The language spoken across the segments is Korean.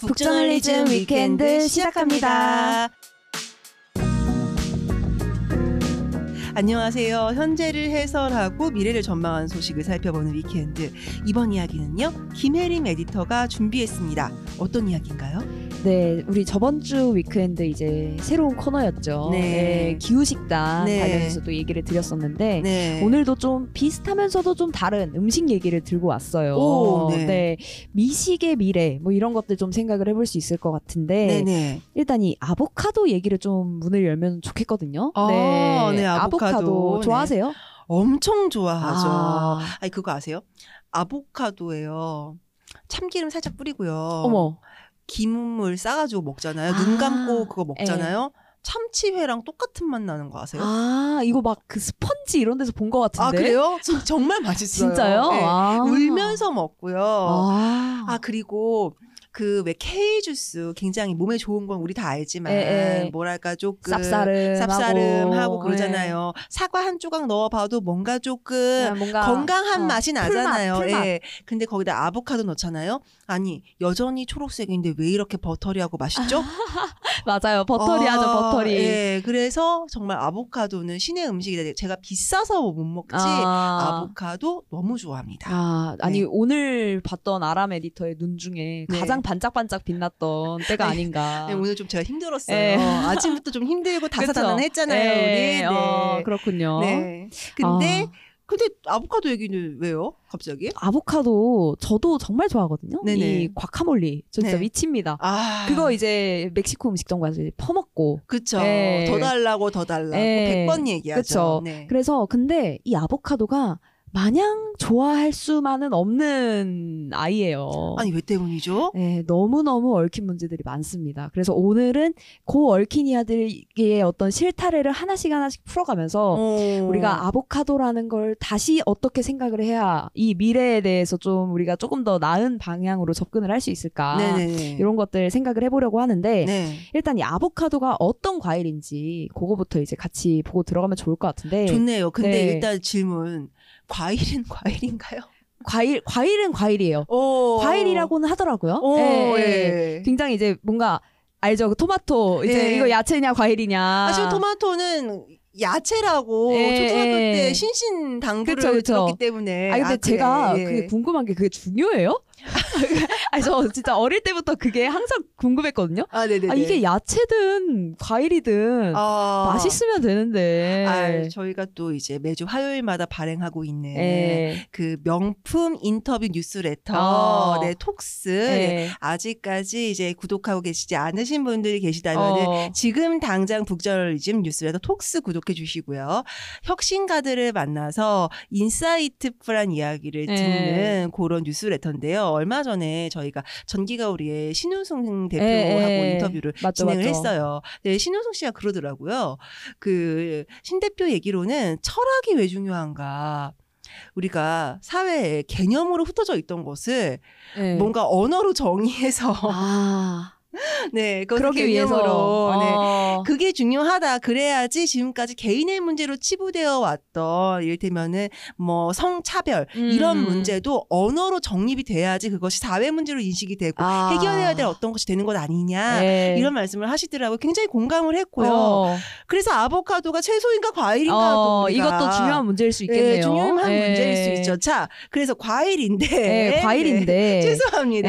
북저널리즘 위켄드 시작합니다. 안녕하세요. 현재를 해설하고 미래를 전망하는 소식을 살펴보는 위켄드. 이번 이야기는요, 김혜림 에디터가 준비했습니다. 어떤 이야기인가요? 네, 우리 저번 주 위크엔드 이제 새로운 코너였죠. 네, 기후식단 관련해서 또 얘기를 드렸었는데 오늘도 좀 비슷하면서도 좀 다른 음식 얘기를 들고 왔어요. 오, 네. 네, 미식의 미래 뭐 이런 것들 좀 생각을 해볼 수 있을 것 같은데 일단 이 아보카도 얘기를 좀 문을 열면 좋겠거든요. 아, 네, 아보카도 좋아하세요? 네. 엄청 좋아하죠. 아니 그거 아세요? 아보카도예요. 참기름 살짝 뿌리고요. 어머. 김을 싸가지고 먹잖아요. 눈 감고 그거 먹잖아요. 참치회랑 똑같은 맛 나는 거 아세요? 아, 이거 막 그 스펀지 이런 데서 본 것 같은데. 아, 그래요? 정말 맛있어요. 진짜요? 네. 울면서 먹고요. 그리고 그 왜 케이 주스 굉장히 몸에 좋은 건 우리 다 알지만 뭐랄까 조금 쌉싸름하고 그러잖아요. 사과 한 조각 넣어봐도 뭔가 조금 뭔가 건강한 맛이 나잖아요. 풀맛. 근데 거기다 아보카도 넣잖아요. 아니 여전히 초록색인데 왜 이렇게 버터리하고 맛있죠? 맞아요. 버터리하죠. 버터리. 그래서 정말 아보카도는 신의 음식이다. 제가 비싸서 못 먹지 아보카도 너무 좋아합니다. 오늘 봤던 아람 에디터의 눈 중에 가장 반짝반짝 빛났던 때가 아닌가. 네, 오늘 좀 제가 힘들었어요. 아침부터 좀 힘들고 다사다난했잖아요. 네, 그렇군요. 네. 근데 아보카도 얘기는 왜요? 갑자기? 아보카도 저도 정말 좋아하거든요. 이 과카몰리 저 진짜 미칩니다. 그거 이제 멕시코 음식점 가서 퍼먹고. 그쵸. 더 달라고 100번 얘기하죠. 그쵸. 그래서 근데 이 아보카도가 마냥 좋아할 수만은 없는 아이예요. 아니 왜 때문이죠? 네, 너무너무 얽힌 문제들이 많습니다. 그래서 오늘은 그 얽힌 이야기의 어떤 실타래를 하나씩 풀어가면서 우리가 아보카도라는 걸 다시 어떻게 생각을 해야 이 미래에 대해서 좀 우리가 조금 더 나은 방향으로 접근을 할 수 있을까. 이런 것들 생각을 해보려고 하는데 일단 이 아보카도가 어떤 과일인지 그거부터 이제 같이 보고 들어가면 좋을 것 같은데. 좋네요. 근데 일단 질문. 과일은 과일인가요? 과일은 과일이에요. 과일이라고는 하더라고요. 굉장히 이제 뭔가 알죠? 토마토 이제 이거 야채냐 과일이냐. 사실 토마토는 야채라고 초등학교 때 신신 당부를 들었기 때문에. 근데 제가 그게 궁금한 게 그게 중요해요? 저 진짜 어릴 때부터 그게 항상 궁금했거든요. 이게 야채든 과일이든 맛있으면 되는데. 저희가 또 이제 매주 화요일마다 발행하고 있는 그 명품 인터뷰 뉴스레터, 톡스. 아직까지 이제 구독하고 계시지 않으신 분들이 계시다면은 지금 당장 북저널리즘 뉴스레터 톡스 구독해 주시고요. 혁신가들을 만나서 인사이트풀한 이야기를 듣는 그런 뉴스레터인데요. 얼마 전에 저희가 전기가오리의 신우승 대표하고 인터뷰를 진행을 했어요. 신우승 씨가 그러더라고요. 그 신 대표 얘기로는 철학이 왜 중요한가. 우리가 사회에 개념으로 흩어져 있던 것을 뭔가 언어로 정의해서 그러기 위해서 그게 중요하다. 그래야지 지금까지 개인의 문제로 치부되어 왔던 이를테면은 뭐 성차별 이런 문제도 언어로 정립이 돼야지 그것이 사회 문제로 인식이 되고 해결해야 될 어떤 것이 되는 것 아니냐. 이런 말씀을 하시더라고요. 굉장히 공감을 했고요. 그래서 아보카도가 채소인가 과일인가도 이것도 중요한 문제일 수 있겠네요. 중요한 문제일 수 있죠. 자, 그래서 과일인데 죄송합니다.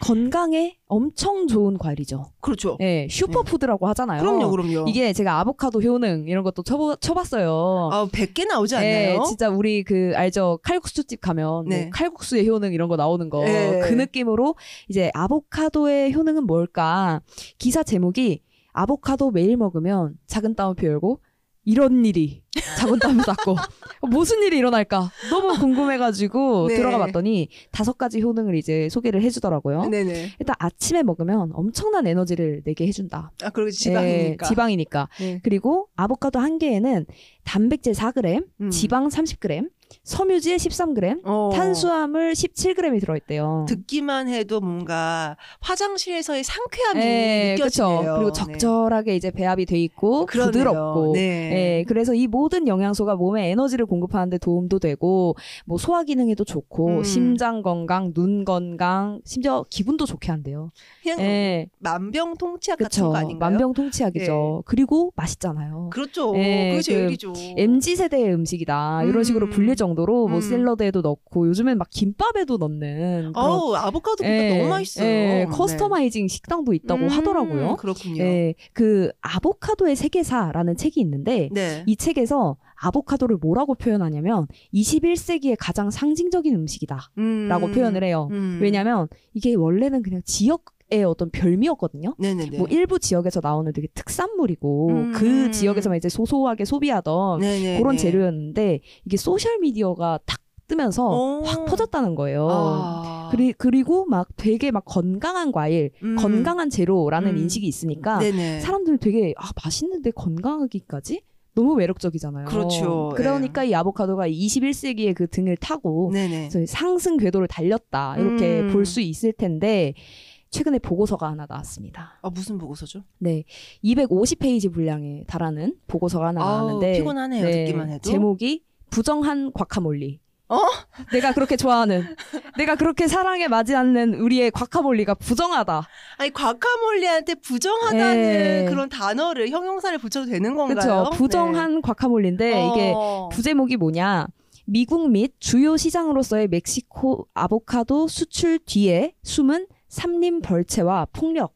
건강에 엄청 좋은 과일이죠. 그렇죠. 슈퍼푸드라고 하잖아요. 그럼요. 이게 제가 아보카도 효능 이런 것도 쳐봤어요. 100개 나오지 않나요? 진짜 우리 그 알죠? 칼국수집 가면 뭐 칼국수의 효능 이런 거 나오는 거. 그 느낌으로 이제 아보카도의 효능은 뭘까? 기사 제목이 아보카도 매일 먹으면 작은 따옴표 열고 이런 일이 작은 따옴표 닫고 무슨 일이 일어날까 너무 궁금해가지고 들어가 봤더니 5가지 효능을 이제 소개를 해주더라고요. 일단 아침에 먹으면 엄청난 에너지를 내게 해준다. 그리고 지방이니까. 그리고 아보카도 한 개에는 단백질 4g, 지방 30g, 섬유질 13g, 탄수화물 17g이 들어있대요. 듣기만 해도 뭔가 화장실에서의 상쾌함이 네, 느껴지네요. 그쵸? 그리고 적절하게 네. 이제 배합이 돼 있고 그러네요. 부드럽고 네. 네, 그래서 이 모든 영양소가 몸에 에너지를 공급하는 데 도움도 되고 뭐 소화 기능에도 좋고 심장 건강, 눈 건강, 심지어 기분도 좋게 한대요. 그냥 네. 만병통치약 같은 거 아닌가요? 만병통치약이죠. 네. 그리고 맛있잖아요. 그렇죠. 네, 그게 제일이죠. MZ세대의 음식이다. 이런 식으로 불릴 정도로 뭐 샐러드에도 넣고 요즘엔 막 김밥에도 넣는 아우 아보카도 김밥 예, 너무 맛있어요. 예, 커스터마이징 네. 식당도 있다고 하더라고요. 그렇군요. 예, 그 아보카도의 세계사라는 책이 있는데 네. 이 책에서 아보카도를 뭐라고 표현하냐면 21세기의 가장 상징적인 음식이다 라고 표현을 해요. 왜냐하면 이게 원래는 그냥 지역의 어떤 별미였거든요. 네네네. 뭐 일부 지역에서 나오는 되게 특산물이고 그 지역에서만 이제 소소하게 소비하던 네네네. 그런 재료였는데 이게 소셜미디어가 탁 뜨면서 확 퍼졌다는 거예요. 아. 그리고 막 되게 막 건강한 과일, 건강한 재료라는 인식이 있으니까 네네. 사람들이 되게 아, 맛있는데 건강하기까지? 너무 매력적이잖아요. 그렇죠. 그러니까 네. 이 아보카도가 21세기의 그 등을 타고 상승 궤도를 달렸다. 이렇게 볼 수 있을 텐데 최근에 보고서가 하나 나왔습니다. 아, 무슨 보고서죠? 네. 250페이지 분량에 달하는 보고서가 하나 나왔는데 피곤하네요. 네, 듣기만 해도. 제목이 부정한 과카몰리. 어? 내가 그렇게 좋아하는 내가 그렇게 사랑에 맞지 않는 우리의 과카몰리가 부정하다. 아니 과카몰리한테 부정하다는 네. 그런 단어를 형용사를 붙여도 되는 건가요? 그렇죠. 부정한 네. 과카몰리인데 이게 부제목이 뭐냐. 미국 및 주요 시장으로서의 멕시코 아보카도 수출 뒤에 숨은 삼림 벌채와 폭력.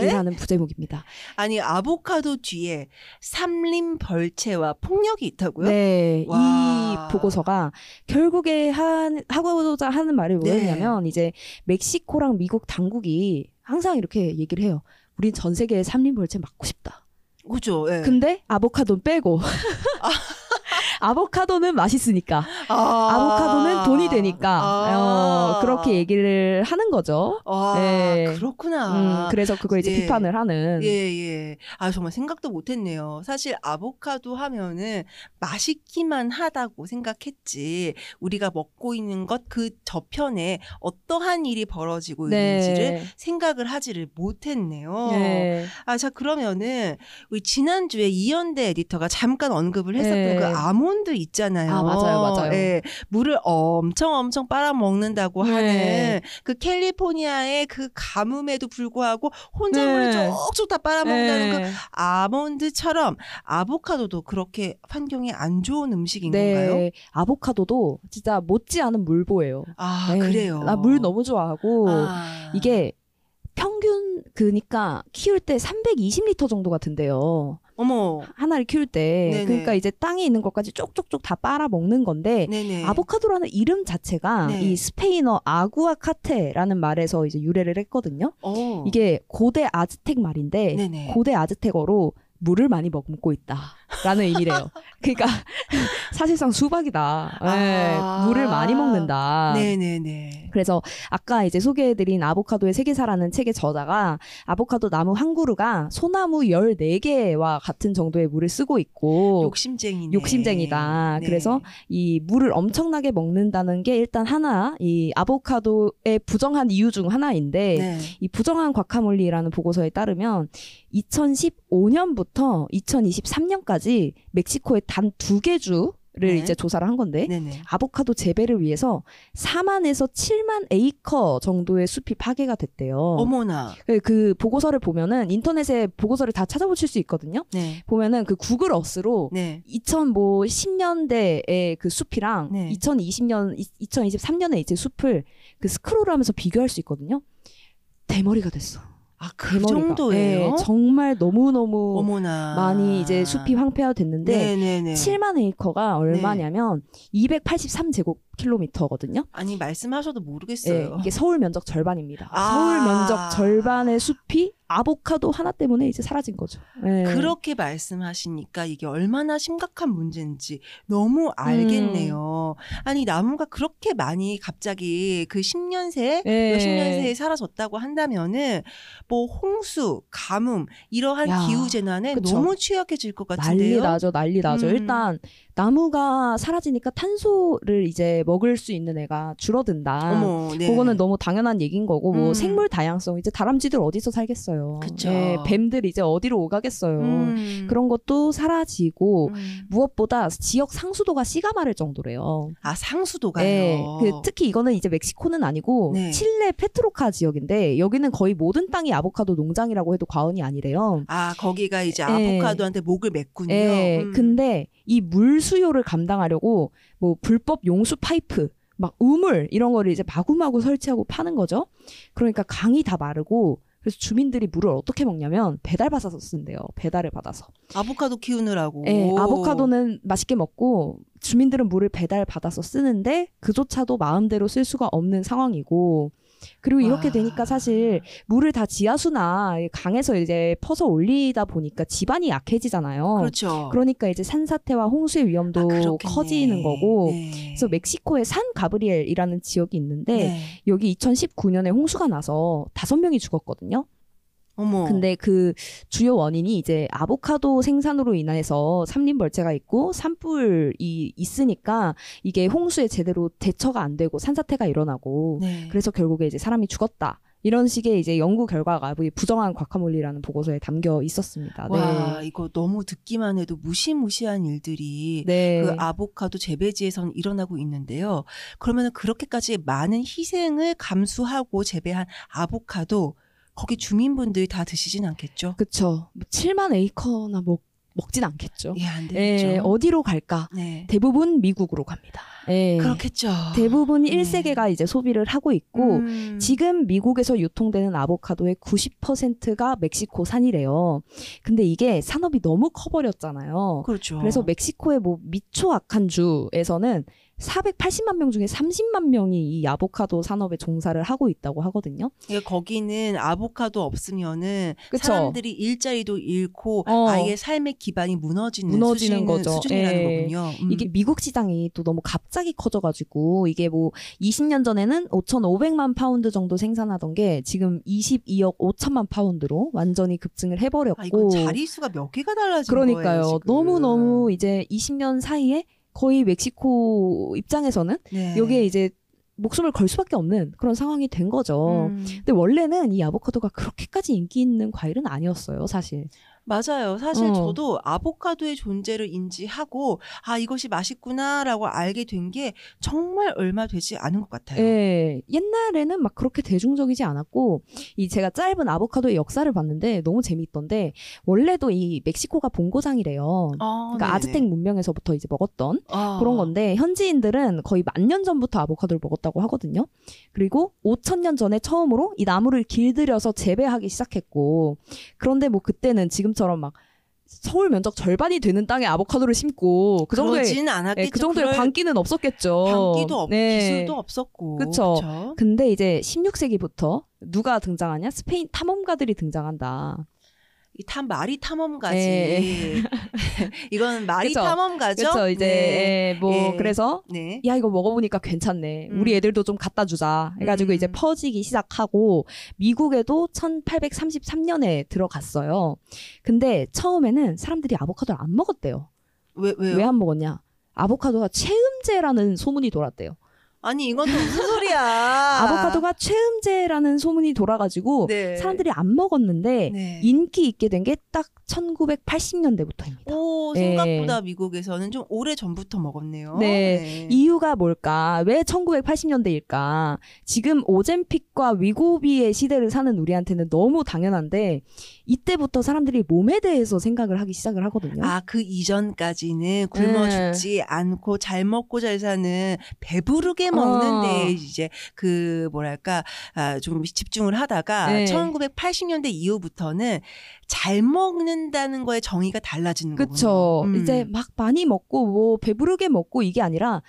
이라는 부제목입니다. 아니 아보카도 뒤에 삼림 벌채와 폭력이 있다고요? 네. 와. 이 보고서가 결국에 하고자 하는 말이 뭐였냐면 네. 이제 멕시코랑 미국 당국이 항상 이렇게 얘기를 해요. 우린 전 세계에 삼림 벌채 막고 싶다. 그죠. 네. 근데 아보카도는 빼고. 아. 아보카도는 맛있으니까 아보카도는 돈이 되니까 그렇게 얘기를 하는 거죠. 아, 네. 그렇구나. 그래서 그걸 이제 예. 비판을 하는. 예예. 아 정말 생각도 못했네요. 사실 아보카도 하면은 맛있기만 하다고 생각했지 우리가 먹고 있는 것 그 저편에 어떠한 일이 벌어지고 네. 있는지를 생각을 하지를 못했네요. 네. 아, 자 그러면은 우리 지난주에 이연대 에디터가 잠깐 언급을 했었던 네. 그 아몬드 있잖아요. 아, 맞아요, 맞아요. 네, 물을 엄청 빨아먹는다고 네. 하는 그 캘리포니아의 그 가뭄에도 불구하고 혼자 네. 물을 쭉쭉 다 빨아먹는다는 네. 그 아몬드처럼 아보카도도 그렇게 환경에 안 좋은 음식인 네. 건가요? 아보카도도 진짜 못지않은 물보예요. 아, 네. 그래요? 나 물 너무 좋아하고 이게 평균 그러니까 키울 때 320리터 정도가 든대요. 어머. 하나를 키울 때 네네. 그러니까 이제 땅에 있는 것까지 쪽쪽쪽 다 빨아먹는 건데 네네. 아보카도라는 이름 자체가 네. 이 스페인어 아구아카테라는 말에서 이제 유래를 했거든요. 오. 이게 고대 아즈텍 말인데 네네. 고대 아즈텍어로 물을 많이 머금고 있다라는 의미래요. 그러니까 사실상 수박이다. 네, 물을 많이 먹는다. 네네네. 그래서 아까 이제 소개해드린 아보카도의 세계사라는 책의 저자가 아보카도 나무 한 그루가 소나무 14개와 같은 정도의 물을 쓰고 있고 욕심쟁이네. 욕심쟁이다. 네. 그래서 이 물을 엄청나게 먹는다는 게 일단 하나 이 아보카도의 부정한 이유 중 하나인데 네. 이 부정한 과카몰리라는 보고서에 따르면 2015년부터 2023년까지 멕시코의 단 2개 주를 네. 이제 조사를 한 건데 네네. 아보카도 재배를 위해서 4만에서 7만 에이커 정도의 숲이 파괴가 됐대요. 어머나. 그 보고서를 보면은 인터넷에 보고서를 다 찾아보실 수 있거든요. 네. 보면은 그 구글 어스로 네. 2010년대의 그 숲이랑 네. 2023년에 이제 숲을 그 스크롤하면서 비교할 수 있거든요. 대머리가 됐어. 아, 그 정도예요? 네, 정말 너무너무 어머나. 많이 이제 숲이 황폐화됐는데 네네네. 7만 에이커가 얼마냐면 네. 283제곱킬로미터거든요. 아니 말씀하셔도 모르겠어요. 네, 이게 서울 면적 절반입니다. 서울 면적 절반의 숲이 아보카도 하나 때문에 이제 사라진 거죠. 네. 그렇게 말씀하시니까 이게 얼마나 심각한 문제인지 너무 알겠네요. 아니 나무가 그렇게 많이 갑자기 그 10년새, 네. 몇십 년새에 사라졌다고 한다면은 뭐 홍수, 가뭄 이러한 야, 기후재난에 그쵸? 너무 취약해질 것 같은데요. 난리 나죠. 난리 나죠. 일단 나무가 사라지니까 탄소를 이제 먹을 수 있는 애가 줄어든다. 어머, 네. 그거는 너무 당연한 얘기인 거고 뭐 생물 다양성 이제 다람쥐들 어디서 살겠어요. 그쵸. 네, 뱀들 이제 어디로 오가겠어요. 그런 것도 사라지고 무엇보다 지역 상수도가 씨가 마를 정도래요. 아 상수도가요. 네, 특히 이거는 이제 멕시코는 아니고 네. 칠레 페트로카 지역인데 여기는 거의 모든 땅이 아보카도 농장이라고 해도 과언이 아니래요. 아 거기가 이제 네. 아보카도한테 목을 맸군요. 네, 근데 이 물 수요를 감당하려고 뭐 불법 용수 파이프 막 우물 이런 거를 이제 마구마구 설치하고 파는 거죠. 그러니까 강이 다 마르고 그래서 주민들이 물을 어떻게 먹냐면 배달 받아서 쓴대요. 배달을 받아서. 아보카도 키우느라고. 네, 아보카도는 맛있게 먹고 주민들은 물을 배달 받아서 쓰는데 그조차도 마음대로 쓸 수가 없는 상황이고 그리고 이렇게 와. 되니까 사실 물을 다 지하수나 강에서 이제 퍼서 올리다 보니까 지반이 약해지잖아요. 그렇죠. 그러니까 이제 산사태와 홍수의 위험도 커지는 거고 네. 그래서 멕시코의 산 가브리엘이라는 지역이 있는데 네. 여기 2019년에 홍수가 나서 5명이 죽었거든요. 어머. 근데 그 주요 원인이 이제 아보카도 생산으로 인해서 산림벌채가 있고 산불이 있으니까 이게 홍수에 제대로 대처가 안 되고 산사태가 일어나고 네. 그래서 결국에 이제 사람이 죽었다. 이런 식의 이제 연구 결과가 부정한 과카몰리라는 보고서에 담겨 있었습니다. 네. 와 이거 너무 듣기만 해도 무시무시한 일들이 네. 그 아보카도 재배지에선 일어나고 있는데요. 그러면 그렇게까지 많은 희생을 감수하고 재배한 아보카도 거기 주민분들이 다 드시진 않겠죠? 그렇죠. 뭐 7만 에이커나 먹진 않겠죠. 예, 안 되겠죠. 예, 어디로 갈까? 네. 대부분 미국으로 갑니다. 예, 그렇겠죠. 대부분 1세계가 이제 소비를 하고 있고 지금 미국에서 유통되는 아보카도의 90%가 멕시코산이래요. 근데 이게 산업이 너무 커버렸잖아요. 그렇죠. 그래서 멕시코의 뭐 미초아칸주에서는 480만 명 중에 30만 명이 이 아보카도 산업에 종사를 하고 있다고 하거든요. 그러니까 거기는 아보카도 없으면은 그쵸? 사람들이 일자리도 잃고 아예 삶의 기반이 무너지는 거죠. 수준이라는 예. 거군요. 이게 미국 시장이 또 너무 갑자기 커져가지고 이게 뭐 20년 전에는 5,500만 파운드 정도 생산하던 게 지금 22억 5천만 파운드로 완전히 급증을 해버렸고 아, 이건 자릿수가 몇 개가 달라진 그러니까요. 거예요. 지금. 너무너무 이제 20년 사이에 거의 멕시코 입장에서는 네. 여기에 이제 목숨을 걸 수밖에 없는 그런 상황이 된 거죠. 근데 원래는 이 아보카도가 그렇게까지 인기 있는 과일은 아니었어요, 사실. 맞아요. 사실 저도 아보카도의 존재를 인지하고 아 이것이 맛있구나라고 알게 된 게 정말 얼마 되지 않은 것 같아요. 예, 옛날에는 막 그렇게 대중적이지 않았고 이 제가 짧은 아보카도의 역사를 봤는데 너무 재미있던데 원래도 이 멕시코가 본고장이래요. 아, 그러니까 아즈텍 문명에서부터 이제 먹었던 그런 건데 현지인들은 거의 10,000년 전부터 아보카도를 먹었다고 하거든요. 그리고 5,000년 전에 처음으로 이 나무를 길들여서 재배하기 시작했고 그런데 뭐 그때는 지금처럼 막 서울 면적 절반이 되는 땅에 아보카도를 심고 그 정도의 네, 그 정도의 광기는 없었겠죠. 광기도 없고 네. 기술도 없었고. 그렇죠. 근데 이제 16세기부터 누가 등장하냐? 스페인 탐험가들이 등장한다. 이 말이 탐험가지. 네. 이건 말이 그쵸? 탐험가죠. 그렇죠. 이제 네. 뭐 네. 그래서 네. 야 이거 먹어보니까 괜찮네. 우리 애들도 좀 갖다 주자. 해가지고 이제 퍼지기 시작하고 미국에도 1833년에 들어갔어요. 근데 처음에는 사람들이 아보카도를 안 먹었대요. 왜요? 왜 안 먹었냐? 아보카도가 체음제라는 소문이 돌았대요. 아니 이건 또 무슨 소리야. 아보카도가 최음제라는 소문이 돌아가지고 네. 사람들이 안 먹었는데 네. 인기 있게 된 게 딱 1980년대부터입니다. 오 생각보다 네. 미국에서는 좀 오래 전부터 먹었네요. 네. 네. 이유가 뭘까? 왜 1980년대일까? 지금 오젬픽과 위고비의 시대를 사는 우리한테는 너무 당연한데 이때부터 사람들이 몸에 대해서 생각을 하기 시작을 하거든요. 아, 그 이전까지는 굶어 죽지 않고 잘 먹고 잘 사는 배부르게 먹는데 이제 그 뭐랄까 좀 집중을 하다가 1980년대 이후부터는 잘 먹는다는 거에 정의가 달라지는 거군요. 그렇죠. 이제 막 많이 먹고 뭐 배부르게 먹고 이게 아니라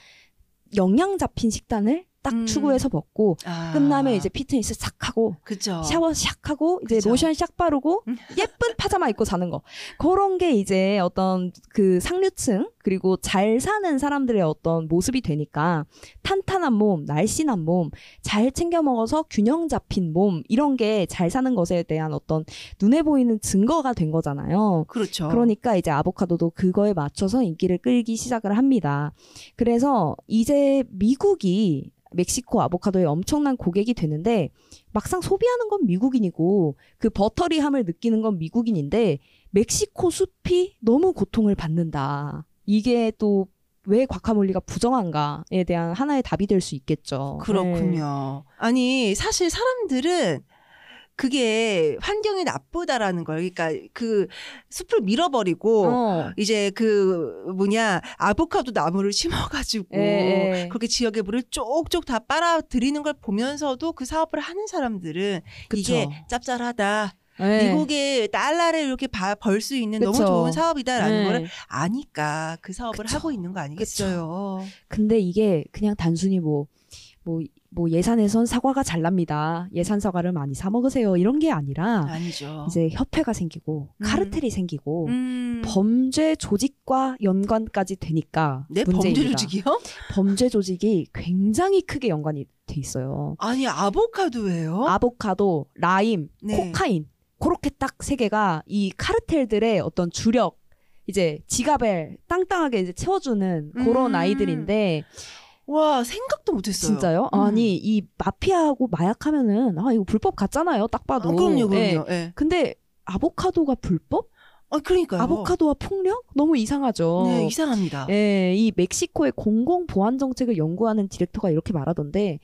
영양 잡힌 식단을 딱 추구해서 벗고 끝나면 이제 피트니스 싹 하고 그쵸. 샤워 샥 하고 이제 그쵸. 로션 샥 바르고 예쁜 파자마 입고 자는 거 그런 게 이제 어떤 그 상류층 그리고 잘 사는 사람들의 어떤 모습이 되니까 탄탄한 몸, 날씬한 몸, 잘 챙겨 먹어서 균형 잡힌 몸 이런 게 잘 사는 것에 대한 어떤 눈에 보이는 증거가 된 거잖아요. 그렇죠. 그러니까 이제 아보카도도 그거에 맞춰서 인기를 끌기 시작을 합니다. 그래서 이제 미국이 멕시코 아보카도의 엄청난 고객이 되는데 막상 소비하는 건 미국인이고 그 버터리함을 느끼는 건 미국인인데 멕시코 숲이 너무 고통을 받는다. 이게 또 왜 과카몰리가 부정한가에 대한 하나의 답이 될 수 있겠죠. 그렇군요. 네. 아니 사실 사람들은 그게 환경이 나쁘다라는 거예요. 그러니까 그 숲을 밀어버리고 이제 그 뭐냐 아보카도 나무를 심어가지고 그렇게 지역의 물을 쪽쪽 다 빨아들이는 걸 보면서도 그 사업을 하는 사람들은 그쵸. 이게 짭짤하다. 네. 미국의 달러를 이렇게 벌 수 있는 그쵸. 너무 좋은 사업이다라는 네. 걸 아니까 그 사업을 그쵸. 하고 있는 거 아니겠어요. 그쵸. 근데 이게 그냥 단순히 뭐 예산에선 사과가 잘 납니다. 예산 사과를 많이 사 먹으세요. 이런 게 아니라 아니죠. 이제 협회가 생기고 카르텔이 생기고 범죄 조직과 연관까지 되니까 네? 문제입니다. 범죄 조직이요? 범죄 조직이 굉장히 크게 연관이 돼 있어요. 아니 아보카도예요? 아보카도, 라임, 네. 코카인 그렇게 딱 세 개가 이 카르텔들의 어떤 주력 이제 지갑을 땅땅하게 이제 채워주는 그런 아이들인데 와 생각도 못했어요. 진짜요? 아니 이 마피아하고 마약하면은 이거 불법 같잖아요. 딱 봐도. 그럼요. 예. 근데 아보카도가 불법? 그러니까요. 아보카도와 폭력? 너무 이상하죠. 네, 이상합니다. 예, 이 멕시코의 공공 보안 정책을 연구하는 디렉터가 이렇게 말하던데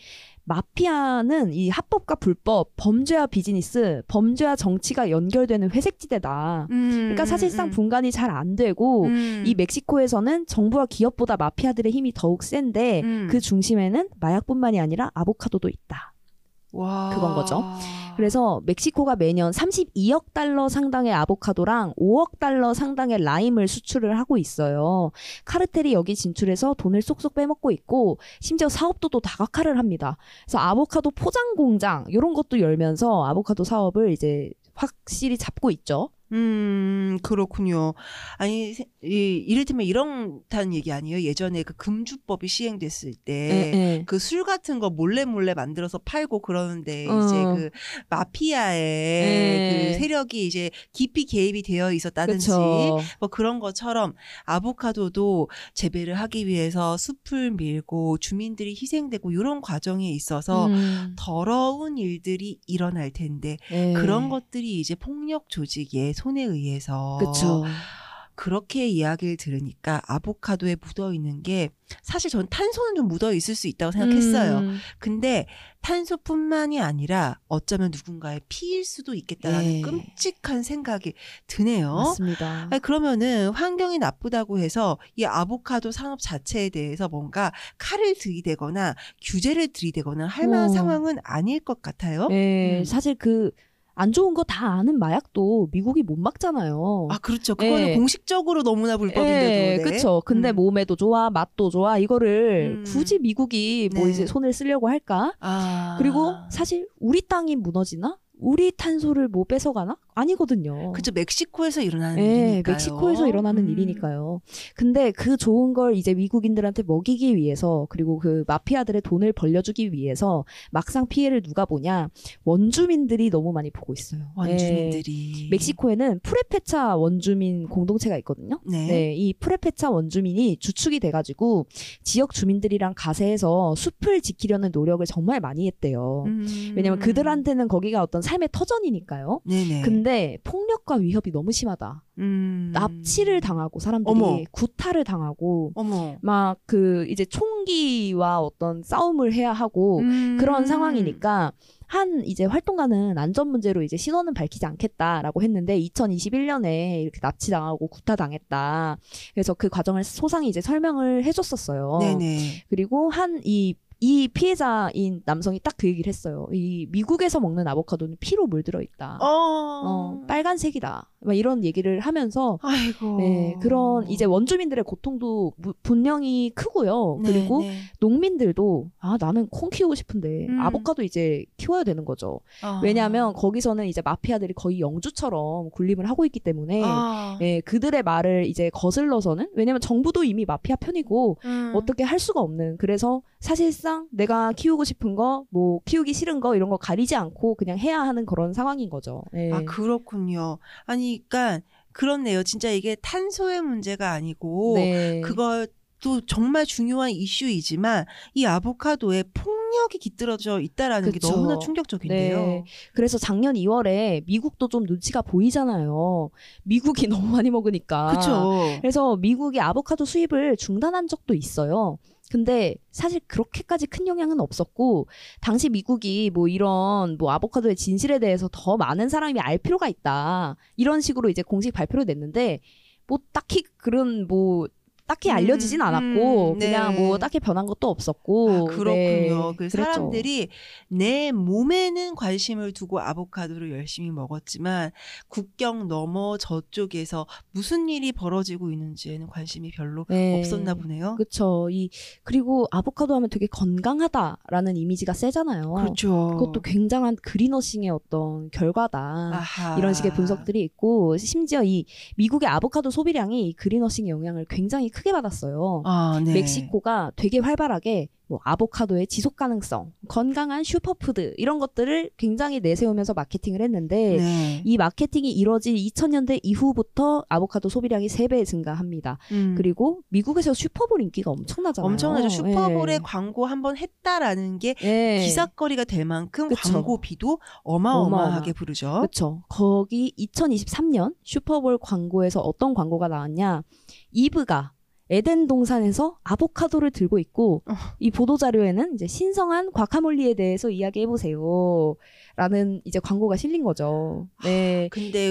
마피아는 이 합법과 불법, 범죄와 비즈니스, 범죄와 정치가 연결되는 회색지대다. 그러니까 사실상 분간이 잘 안 되고 이 멕시코에서는 정부와 기업보다 마피아들의 힘이 더욱 센데 그 중심에는 마약뿐만이 아니라 아보카도도 있다. 와. 그건 거죠. 그래서 멕시코가 매년 32억 달러 상당의 아보카도랑 5억 달러 상당의 라임을 수출을 하고 있어요. 카르텔이 여기 진출해서 돈을 쏙쏙 빼먹고 있고 심지어 사업도 또 다각화를 합니다. 그래서 아보카도 포장 공장 이런 것도 열면서 아보카도 사업을 이제 확실히 잡고 있죠. 그렇군요. 아니, 이를테면 이런 얘기 아니에요? 예전에 그 금주법이 시행됐을 때 그 술 같은 거 몰래 만들어서 팔고 그러는데 이제 그 마피아의 그 세력이 이제 깊이 개입이 되어 있었다든지 그쵸. 뭐 그런 것처럼 아보카도도 재배를 하기 위해서 숲을 밀고 주민들이 희생되고 이런 과정에 있어서 더러운 일들이 일어날 텐데 그런 것들이 이제 폭력 조직에 손에 의해서 그쵸. 그렇게 이야기를 들으니까 아보카도에 묻어있는 게 사실 전 탄소는 좀 묻어있을 수 있다고 생각했어요. 근데 탄소뿐만이 아니라 어쩌면 누군가의 피일 수도 있겠다라는 끔찍한 생각이 드네요. 맞습니다. 아니, 그러면은 환경이 나쁘다고 해서 이 아보카도 산업 자체에 대해서 뭔가 칼을 들이대거나 규제를 들이대거나 할 만한 상황은 아닐 것 같아요. 사실 그 안 좋은 거 다 아는 마약도 미국이 못 막잖아요. 아 그렇죠. 그거는 공식적으로 너무나 불법인데도. 네. 그렇죠. 근데 몸에도 좋아, 맛도 좋아. 이거를 굳이 미국이 뭐 이제 손을 쓰려고 할까? 그리고 사실 우리 땅이 무너지나? 우리 탄소를 뭐 뺏어가나? 아니거든요. 그렇죠. 멕시코에서 일어나는 일이니까요. 멕시코에서 일어나는 일이니까요. 근데 그 좋은 걸 이제 미국인들한테 먹이기 위해서 그리고 그 마피아들의 돈을 벌려주기 위해서 막상 피해를 누가 보냐. 원주민들이 너무 많이 보고 있어요. 원주민들이. 네. 멕시코에는 프레페차 원주민 공동체가 있거든요. 네. 이 프레페차 원주민이 주축이 돼가지고 지역 주민들이랑 가세해서 숲을 지키려는 노력을 정말 많이 했대요. 왜냐면 그들한테는 거기가 어떤 삶의 터전이니까요. 네네. 근데 폭력과 위협이 너무 심하다. 납치를 당하고 사람들이 어머. 구타를 당하고 막 그 이제 총기와 어떤 싸움을 해야 하고 그런 상황이니까 한 이제 활동가는 안전 문제로 이제 신원은 밝히지 않겠다라고 했는데 2021년에 이렇게 납치당하고 구타당했다. 그래서 그 과정을 소상히 이제 설명을 해줬었어요. 네네. 그리고 한 이 이 피해자인 남성이 딱 그 얘기를 했어요. 이 미국에서 먹는 아보카도는 피로 물들어 있다. 빨간색이다. 막 이런 얘기를 하면서 아이고. 네, 그런 이제 원주민들의 고통도 분명히 크고요. 네, 그리고 네. 농민들도 아 나는 콩 키우고 싶은데 아보카도 이제 키워야 되는 거죠. 왜냐하면 거기서는 이제 마피아들이 거의 영주처럼 군림을 하고 있기 때문에 네, 그들의 말을 이제 거슬러서는 왜냐하면 정부도 이미 마피아 편이고 어떻게 할 수가 없는 그래서 사실상 내가 키우고 싶은 거, 뭐 키우기 싫은 거 이런 거 가리지 않고 그냥 해야 하는 그런 상황인 거죠. 네. 아 그렇군요. 아니 그러니까 그렇네요. 진짜 이게 탄소의 문제가 아니고 네. 그것도 정말 중요한 이슈이지만 이 아보카도의 폭력이 깃들어져 있다라는 그쵸. 게 너무나 충격적인데요. 네. 그래서 작년 2월에 미국도 좀 눈치가 보이잖아요. 미국이 너무 많이 먹으니까. 그쵸. 그래서 미국이 아보카도 수입을 중단한 적도 있어요. 근데 사실 그렇게까지 큰 영향은 없었고 당시 미국이 뭐 이런 뭐 아보카도의 진실에 대해서 더 많은 사람이 알 필요가 있다 이런 식으로 이제 공식 발표를 냈는데 뭐 딱히 그런 뭐 딱히 알려지진 않았고 네. 그냥 뭐 딱히 변한 것도 없었고 아, 그렇군요. 네, 그 사람들이 내 몸에는 관심을 두고 아보카도를 열심히 먹었지만 국경 넘어 저쪽에서 무슨 일이 벌어지고 있는지에는 관심이 별로 네. 없었나 보네요. 그렇죠. 그리고 아보카도 하면 되게 건강하다라는 이미지가 세잖아요. 그렇죠. 그것도 굉장한 그린워싱의 어떤 결과다. 아하. 이런 식의 분석들이 있고 심지어 이 미국의 아보카도 소비량이 이 그린워싱의 영향을 굉장히 큰 크게 받았어요. 아, 네. 멕시코가 되게 활발하게 뭐 아보카도의 지속 가능성, 건강한 슈퍼푸드 이런 것들을 굉장히 내세우면서 마케팅을 했는데 네. 이 마케팅이 이뤄진 2000년대 이후부터 아보카도 소비량이 3배 증가합니다. 그리고 미국에서 슈퍼볼 인기가 엄청나잖아요. 엄청나죠. 슈퍼볼에 네. 광고 한번 했다라는 게 네. 기사거리가 될 만큼 그쵸. 광고비도 어마어마하게 부르죠. 그렇죠. 거기 2023년 슈퍼볼 광고에서 어떤 광고가 나왔냐. 이브가 에덴 동산에서 아보카도를 들고 있고 이 보도자료에는 이제 신성한 과카몰리에 대해서 이야기해보세요 라는 이제 광고가 실린 거죠. 네. 근데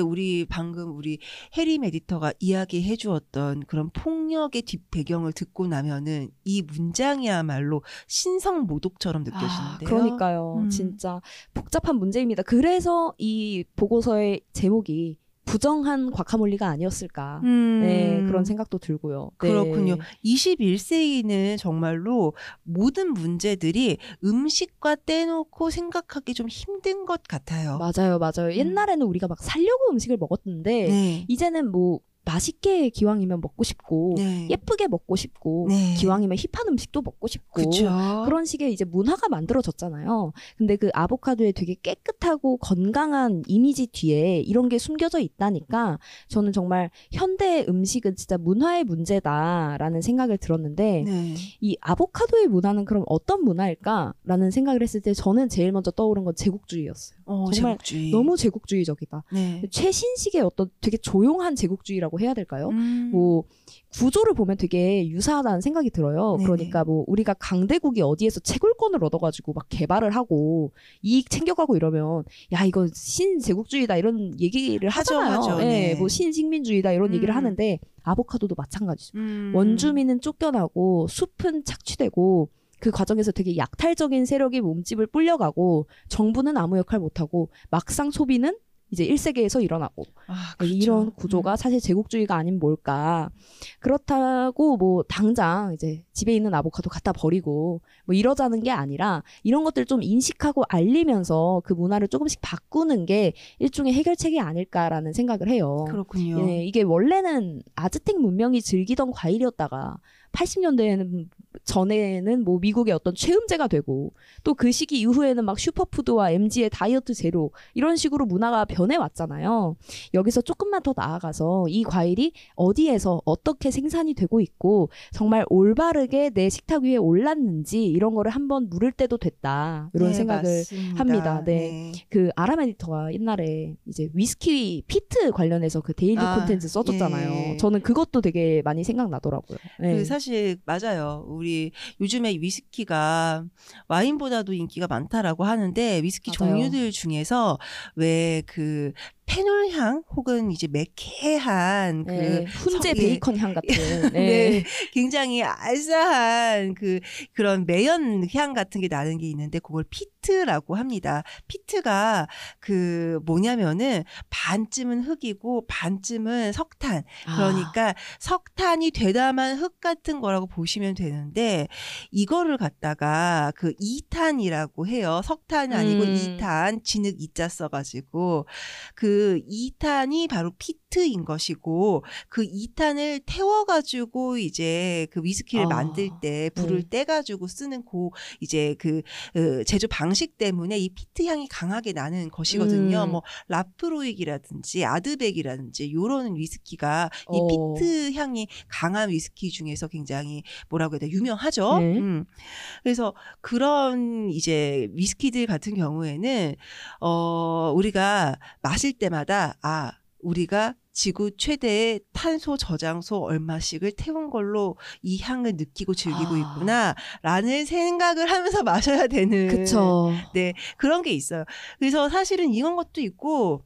방금 우리 해림 에디터가 이야기해 주었던 그런 폭력의 뒷배경을 듣고 나면은 이 문장이야말로 신성 모독처럼 느껴지는데요. 그러니까요. 진짜 복잡한 문제입니다. 그래서 이 보고서의 제목이 부정한 과카몰리가 아니었을까 네, 그런 생각도 들고요. 네. 그렇군요. 21세기는 정말로 모든 문제들이 음식과 떼놓고 생각하기 좀 힘든 것 같아요. 맞아요. 옛날에는 우리가 막 살려고 음식을 먹었는데 네. 이제는 뭐 맛있게 기왕이면 먹고 싶고 네. 예쁘게 먹고 싶고 네. 기왕이면 힙한 음식도 먹고 싶고 그쵸. 그런 식의 이제 문화가 만들어졌잖아요. 근데 그 아보카도의 되게 깨끗하고 건강한 이미지 뒤에 이런 게 숨겨져 있다니까 저는 정말 현대 음식은 진짜 문화의 문제다라는 생각을 들었는데 네. 이 아보카도의 문화는 그럼 어떤 문화일까라는 생각을 했을 때 저는 제일 먼저 떠오른 건 제국주의였어요. 정말 제국주의. 너무 제국주의적이다. 네. 최신식의 어떤 되게 조용한 제국주의라고 해야 될까요? 뭐 구조를 보면 되게 유사하다는 생각이 들어요. 네네. 그러니까 뭐 우리가 강대국이 어디에서 채굴권을 얻어가지고 막 개발을 하고 이익 챙겨가고 이러면 야 이거 신제국주의다 이런 얘기를 하잖아요. 네. 네. 뭐 신식민주의다 이런 얘기를 하는데 아보카도도 마찬가지죠. 원주민은 쫓겨나고 숲은 착취되고 그 과정에서 되게 약탈적인 세력이 몸집을 불려가고 정부는 아무 역할 못하고 막상 소비는 이제 1세계에서 일어나고 그렇죠. 이런 구조가 사실 제국주의가 아닌 뭘까. 그렇다고 뭐 당장 이제 집에 있는 아보카도 갖다 버리고 뭐 이러자는 게 아니라 이런 것들을 좀 인식하고 알리면서 그 문화를 조금씩 바꾸는 게 일종의 해결책이 아닐까라는 생각을 해요. 그렇군요. 예, 이게 원래는 아즈텍 문명이 즐기던 과일이었다가 80년대에는 전에는 뭐 미국의 어떤 최음제가 되고 또 그 시기 이후에는 막 슈퍼푸드와 MG의 다이어트 제로 이런 식으로 문화가 변해왔잖아요. 여기서 조금만 더 나아가서 이 과일이 어디에서 어떻게 생산이 되고 있고 정말 올바르게 내 식탁 위에 올랐는지 이런 거를 한번 물을 때도 됐다. 이런 네, 생각을 맞습니다. 합니다. 네. 네. 그 아람 에디터가 옛날에 이제 위스키 피트 관련해서 그 데일리 콘텐츠 써줬잖아요. 예. 저는 그것도 되게 많이 생각나더라고요. 네. 그 사실 맞아요. 우리 요즘에 위스키가 와인보다도 인기가 많다라고 하는데 위스키 맞아요. 종류들 중에서 왜 그 페놀향 혹은 이제 매캐한 네, 그 훈제 베이컨 향 같은 네. 네, 굉장히 알싸한 그런 매연 향 같은 게 나는 게 있는데 그걸 피트라고 합니다. 피트가 그 뭐냐면은 반쯤은 흙이고 반쯤은 석탄. 그러니까 석탄이 되다만 흙 같은 거라고 보시면 되는데 이거를 갖다가 그 이탄이라고 해요. 석탄이 아니고 이탄, 진흙 이자 써가지고 그 이탄이 바로 피트인 것이고 그 이탄을 태워가지고 이제 그 위스키를 만들 때 불을 떼가지고 쓰는 고 이제 그 제조 방식 때문에 이 피트 향이 강하게 나는 것이거든요. 뭐 라프로익이라든지 아드백이라든지 요런 위스키가 이 피트 향이 강한 위스키 중에서 굉장히 뭐라고 해야 되나 유명하죠. 네. 그래서 그런 이제 위스키들 같은 경우에는 우리가 마실 때마다 우리가 지구 최대의 탄소 저장소 얼마씩을 태운 걸로 이 향을 느끼고 즐기고 있구나라는 생각을 하면서 마셔야 되는 그쵸. 네, 그런 게 있어요. 그래서 사실은 이런 것도 있고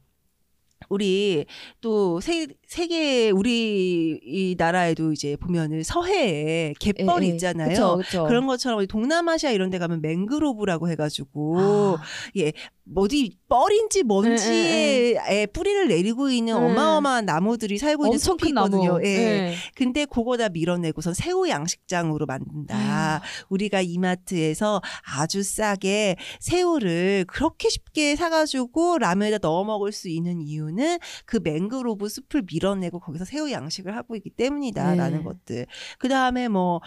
우리 또 세계 우리나라에도 이제 보면은 서해에 갯벌이 있잖아요. 그쵸, 그쵸. 그런 것처럼 우리 동남아시아 이런 데 가면 맹그로브라고 해가지고 예 어디 뻘인지 먼지에 뿌리를 내리고 있는 어마어마한 나무들이 살고 있는 숲이 있거든요. 예. 근데 그거 다 밀어내고선 새우 양식장으로 만든다. 우리가 이마트에서 아주 싸게 새우를 그렇게 쉽게 사가지고 라면에다 넣어 먹을 수 있는 이유는 그 맹그로브 숲을 밀어내고 거기서 새우 양식을 하고 있기 때문이다라는 것들. 그 다음에 뭐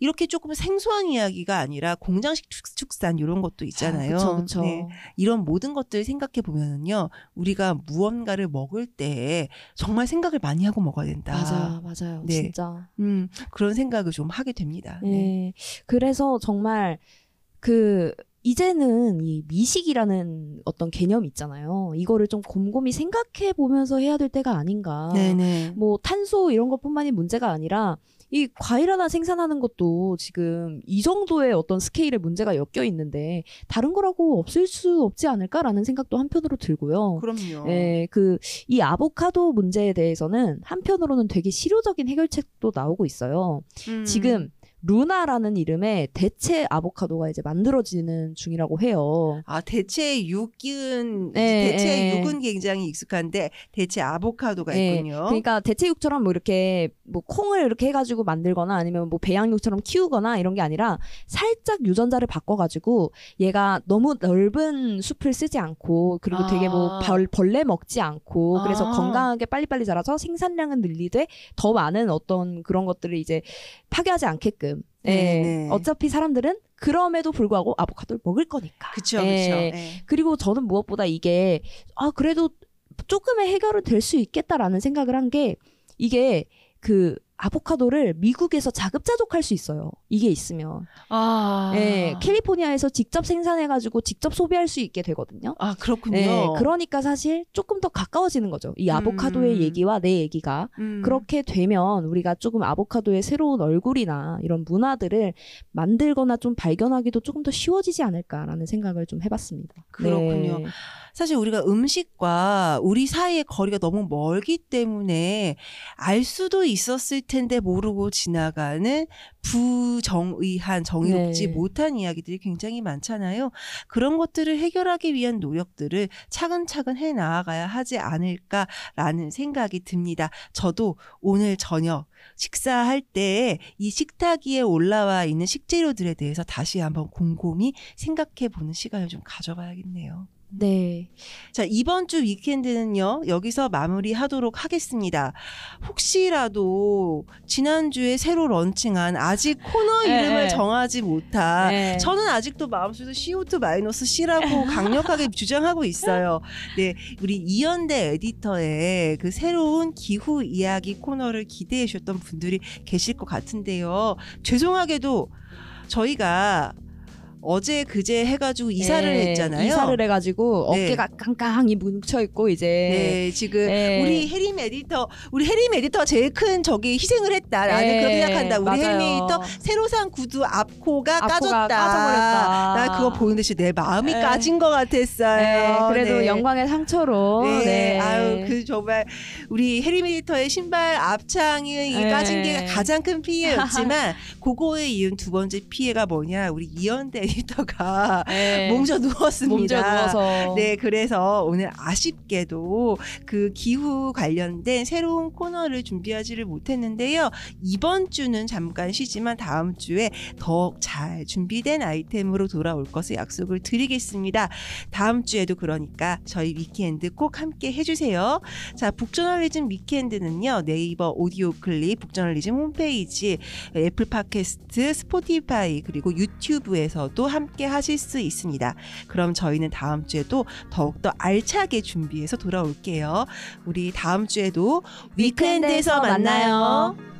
이렇게 조금 생소한 이야기가 아니라 공장식 축산 이런 것도 있잖아요. 그쵸. 네. 이런 모든 것들을 생각해 보면은요, 우리가 무언가를 먹을 때 정말 생각을 많이 하고 먹어야 된다. 맞아요. 네. 진짜. 그런 생각을 좀 하게 됩니다. 네. 네. 그래서 정말 이제는 이 미식이라는 어떤 개념이 있잖아요. 이거를 좀 곰곰이 생각해 보면서 해야 될 때가 아닌가. 네네. 뭐 탄소 이런 것뿐만이 문제가 아니라 이 과일 하나 생산하는 것도 지금 이 정도의 어떤 스케일의 문제가 엮여 있는데 다른 거라고 없앨 수 없지 않을까라는 생각도 한편으로 들고요. 그럼요. 예, 이 아보카도 문제에 대해서는 한편으로는 되게 실효적인 해결책도 나오고 있어요. 지금 루나라는 이름의 대체 아보카도가 이제 만들어지는 중이라고 해요. 대체육은 굉장히 익숙한데 대체 아보카도가 있군요. 그러니까 대체육처럼 뭐 이렇게 뭐 콩을 이렇게 해가지고 만들거나 아니면 뭐 배양육처럼 키우거나 이런 게 아니라 살짝 유전자를 바꿔가지고 얘가 너무 넓은 숲을 쓰지 않고 그리고 되게 뭐 벌레 먹지 않고 그래서 건강하게 빨리빨리 자라서 생산량은 늘리되 더 많은 어떤 그런 것들을 이제 파괴하지 않게끔 네. 어차피 사람들은 그럼에도 불구하고 아보카도를 먹을 거니까. 그렇죠. 그리고 저는 무엇보다 이게 그래도 조금의 해결은 될 수 있겠다라는 생각을 한 게 이게 아보카도를 미국에서 자급자족할 수 있어요. 이게 있으면. 캘리포니아에서 직접 생산해가지고 직접 소비할 수 있게 되거든요. 그렇군요. 네, 그러니까 사실 조금 더 가까워지는 거죠. 이 아보카도의 얘기와 내 얘기가. 그렇게 되면 우리가 조금 아보카도의 새로운 얼굴이나 이런 문화들을 만들거나 좀 발견하기도 조금 더 쉬워지지 않을까라는 생각을 좀 해봤습니다. 그렇군요. 네. 사실 우리가 음식과 우리 사이의 거리가 너무 멀기 때문에 알 수도 있었을 텐데 모르고 지나가는 부정의한 정의롭지 못한 이야기들이 굉장히 많잖아요. 그런 것들을 해결하기 위한 노력들을 차근차근 해 나아가야 하지 않을까라는 생각이 듭니다. 저도 오늘 저녁 식사할 때 이 식탁 위에 올라와 있는 식재료들에 대해서 다시 한번 곰곰이 생각해 보는 시간을 좀 가져봐야겠네요. 네. 자, 이번 주 위켄드는요, 여기서 마무리하도록 하겠습니다. 혹시라도 지난주에 새로 런칭한 아직 코너 이름을 정하지 못한 저는 아직도 마음속에서 CO2-C라고 강력하게 주장하고 있어요. 네, 우리 이연대 에디터의 그 새로운 기후 이야기 코너를 기대해 주셨던 분들이 계실 것 같은데요. 죄송하게도 저희가 어제 그제 해가지고 이사를 네, 했잖아요. 이사를 해가지고 어깨가 네. 깡깡이 뭉쳐있고 이제 네, 지금 네. 우리 해림 에디터가 제일 큰 저기 희생을 했다라는 네, 그런 생각한다. 우리 맞아요. 해림 에디터 새로 산 구두 앞코가 까졌다. 까져버렸다. 나 그거 보는 듯이 내 마음이 네. 까진 것 같았어요. 네, 그래도 네. 영광의 상처로 네, 네. 아유 그 정말 우리 해림 에디터의 신발 앞창이 네. 까진 게 가장 큰 피해였지만 그거의 이은 두 번째 피해가 뭐냐, 우리 이연대 에디터가 네. 몸져 누웠습니다. 몸져 누워서. 네, 그래서 오늘 아쉽게도 그 기후 관련된 새로운 코너를 준비하지를 못했는데요. 이번 주는 잠깐 쉬지만 다음 주에 더욱 잘 준비된 아이템으로 돌아올 것을 약속을 드리겠습니다. 다음 주에도 그러니까 저희 위키엔드 꼭 함께 해주세요. 자, 북저널리즘 위키엔드는요. 네이버 오디오 클립, 북저널리즘 홈페이지, 애플 팟캐스트, 스포티파이 그리고 유튜브에서도 함께 하실 수 있습니다. 그럼 저희는 다음 주에도 더욱더 알차게 준비해서 돌아올게요. 우리 다음 주에도 위크엔드에서 만나요.